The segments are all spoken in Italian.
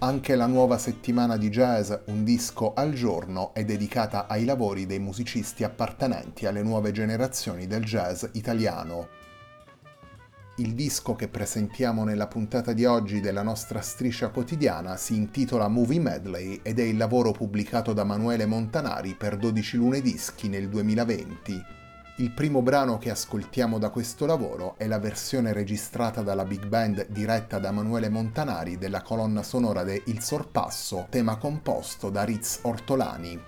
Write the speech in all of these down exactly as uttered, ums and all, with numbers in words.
Anche la nuova settimana di jazz, un disco al giorno, è dedicata ai lavori dei musicisti appartenenti alle nuove generazioni del jazz italiano. Il disco che presentiamo nella puntata di oggi della nostra striscia quotidiana si intitola Movie Medley ed è il lavoro pubblicato da Manuele Montanari per dodici Lunedì Dischi nel duemilaventi. Il primo brano che ascoltiamo da questo lavoro è la versione registrata dalla Big Band diretta da Manuele Montanari della colonna sonora de Il sorpasso, tema composto da Riz Ortolani.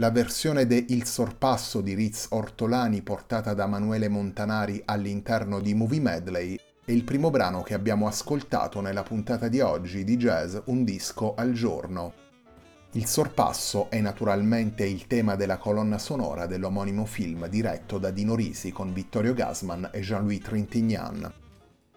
La versione de Il sorpasso di Riz Ortolani portata da Manuele Montanari all'interno di Movie Medley è il primo brano che abbiamo ascoltato nella puntata di oggi di Jazz Un Disco al Giorno. Il sorpasso è naturalmente il tema della colonna sonora dell'omonimo film diretto da Dino Risi con Vittorio Gassman e Jean-Louis Trintignant.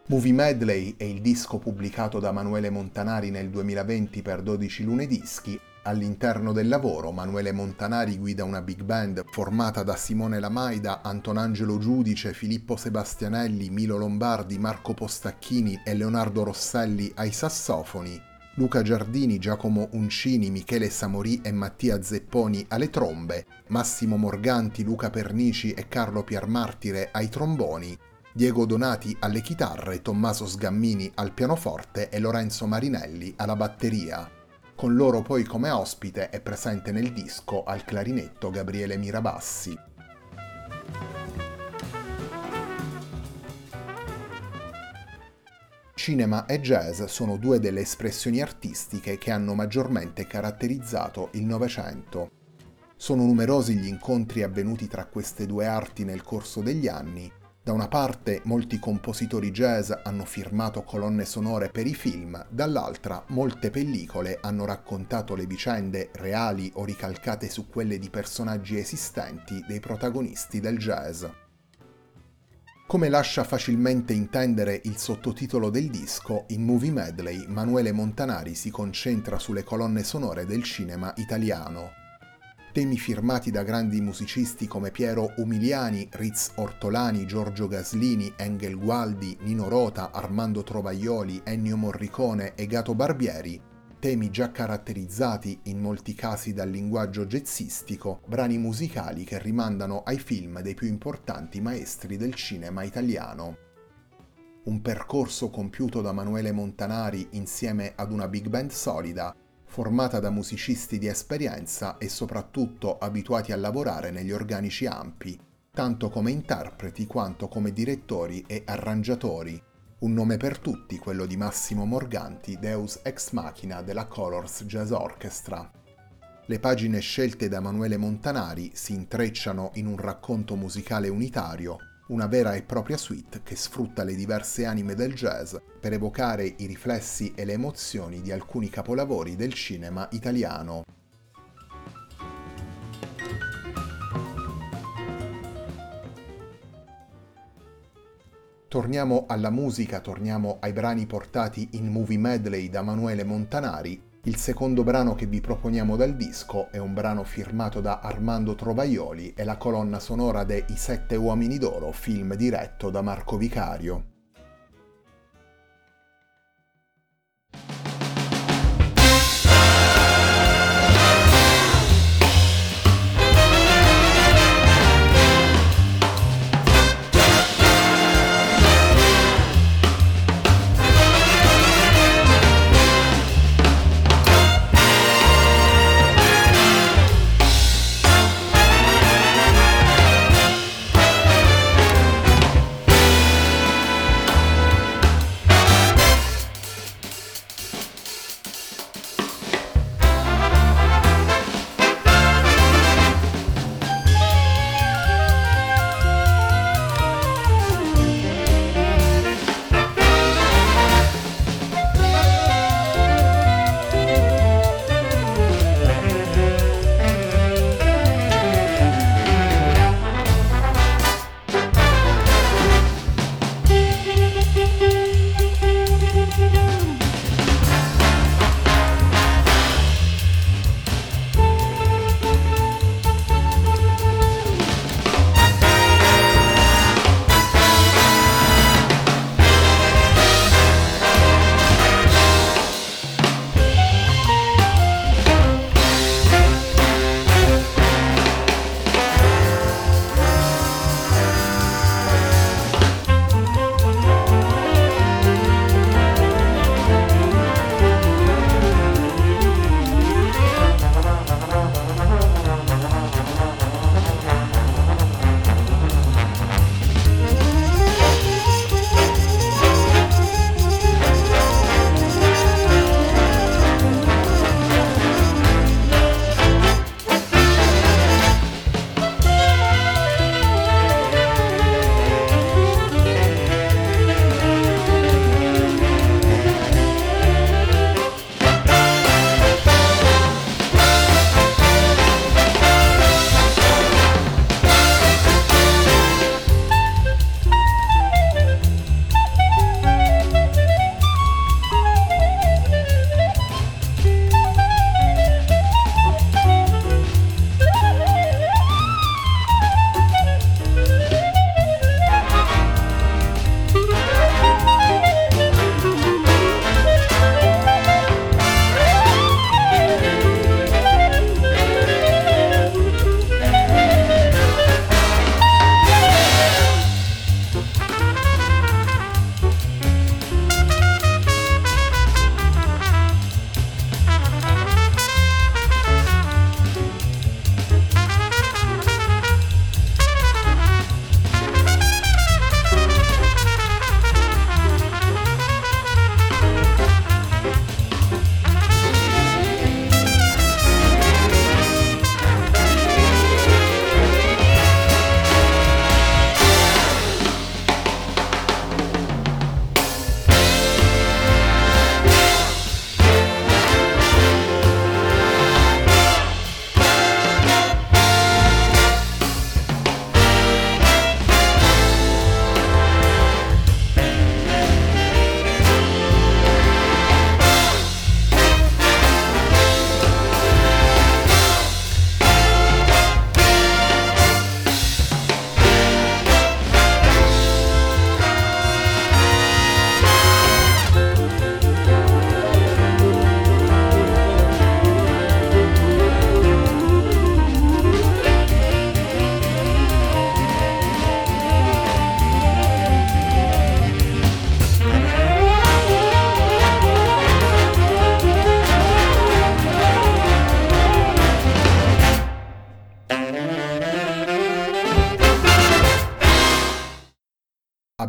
Movie Medley è il disco pubblicato da Manuele Montanari nel duemilaventi per dodici Lunedì Dischi. All'interno del lavoro, Manuele Montanari guida una big band formata da Simone Lamaida, Antonangelo Giudice, Filippo Sebastianelli, Milo Lombardi, Marco Postacchini e Leonardo Rosselli ai sassofoni, Luca Giardini, Giacomo Uncini, Michele Samori e Mattia Zepponi alle trombe, Massimo Morganti, Luca Pernici e Carlo Piermartire ai tromboni, Diego Donati alle chitarre, Tommaso Sgammini al pianoforte e Lorenzo Marinelli alla batteria. Con loro poi come ospite è presente nel disco al clarinetto Gabriele Mirabassi. Cinema e jazz sono due delle espressioni artistiche che hanno maggiormente caratterizzato il Novecento. Sono numerosi gli incontri avvenuti tra queste due arti nel corso degli anni. Da una parte, molti compositori jazz hanno firmato colonne sonore per i film, dall'altra, molte pellicole hanno raccontato le vicende reali o ricalcate su quelle di personaggi esistenti dei protagonisti del jazz. Come lascia facilmente intendere il sottotitolo del disco, in Movie Medley Manuele Montanari si concentra sulle colonne sonore del cinema italiano. Temi firmati da grandi musicisti come Piero Umiliani, Riz Ortolani, Giorgio Gaslini, Engel Gualdi, Nino Rota, Armando Trovaioli, Ennio Morricone e Gato Barbieri, temi già caratterizzati in molti casi dal linguaggio jazzistico, brani musicali che rimandano ai film dei più importanti maestri del cinema italiano. Un percorso compiuto da Manuele Montanari insieme ad una big band solida, formata da musicisti di esperienza e soprattutto abituati a lavorare negli organici ampi, tanto come interpreti quanto come direttori e arrangiatori. Un nome per tutti, quello di Massimo Morganti, deus ex machina della Colors Jazz Orchestra. Le pagine scelte da Manuele Montanari si intrecciano in un racconto musicale unitario, una vera e propria suite che sfrutta le diverse anime del jazz per evocare i riflessi e le emozioni di alcuni capolavori del cinema italiano. Torniamo alla musica, torniamo ai brani portati in Movie Medley da Manuele Montanari. Il secondo brano che vi proponiamo dal disco è un brano firmato da Armando Trovaioli e la colonna sonora de I sette uomini d'oro, film diretto da Marco Vicario.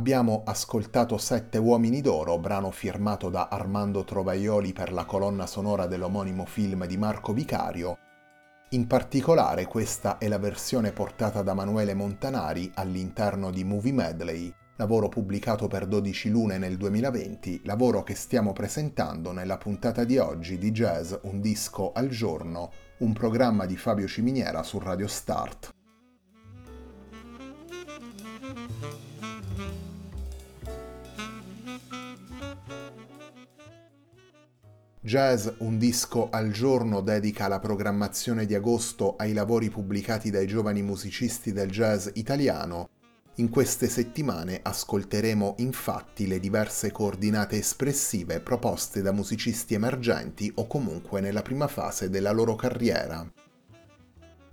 abbiamo ascoltato Sette uomini d'oro, brano firmato da Armando Trovaioli per la colonna sonora dell'omonimo film di Marco Vicario. In particolare questa è la versione portata da Manuele Montanari all'interno di Movie Medley, lavoro pubblicato per dodici lune nel duemilaventi, lavoro che stiamo presentando nella puntata di oggi di Jazz Un Disco al Giorno, un programma di Fabio Ciminiera su Radio Start. Jazz Un Disco al Giorno dedica la programmazione di agosto ai lavori pubblicati dai giovani musicisti del jazz italiano. In queste settimane ascolteremo infatti le diverse coordinate espressive proposte da musicisti emergenti o comunque nella prima fase della loro carriera.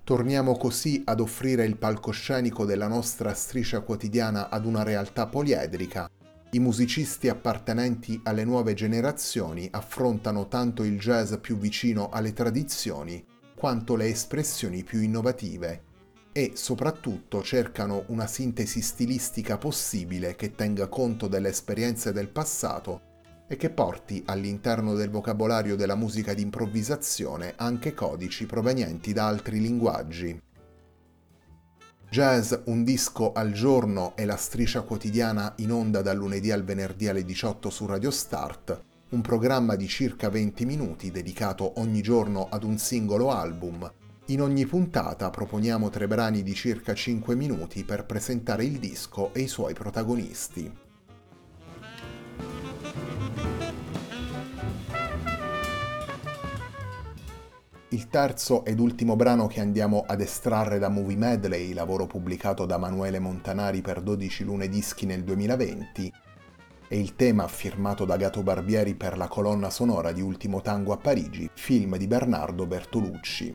Torniamo così ad offrire il palcoscenico della nostra striscia quotidiana ad una realtà poliedrica. I musicisti appartenenti alle nuove generazioni affrontano tanto il jazz più vicino alle tradizioni, quanto le espressioni più innovative, e soprattutto cercano una sintesi stilistica possibile che tenga conto delle esperienze del passato e che porti all'interno del vocabolario della musica d'improvvisazione anche codici provenienti da altri linguaggi. Jazz Un Disco al Giorno è la striscia quotidiana in onda dal lunedì al venerdì alle diciotto su Radio Start, un programma di circa venti minuti dedicato ogni giorno ad un singolo album. In ogni puntata proponiamo tre brani di circa cinque minuti per presentare il disco e i suoi protagonisti. Il terzo ed ultimo brano che andiamo ad estrarre da Movie Medley, lavoro pubblicato da Manuele Montanari per dodici Lunedì Dischi nel duemilaventi, è il tema firmato da Gato Barbieri per la colonna sonora di Ultimo Tango a Parigi, film di Bernardo Bertolucci.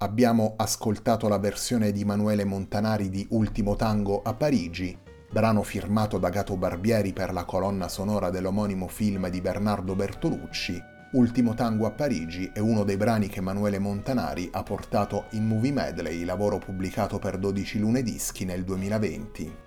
Abbiamo ascoltato la versione di Manuele Montanari di Ultimo Tango a Parigi, brano firmato da Gato Barbieri per la colonna sonora dell'omonimo film di Bernardo Bertolucci. Ultimo Tango a Parigi è uno dei brani che Manuele Montanari ha portato in Movie Medley, lavoro pubblicato per dodici Lunedì Dischi nel duemilaventi.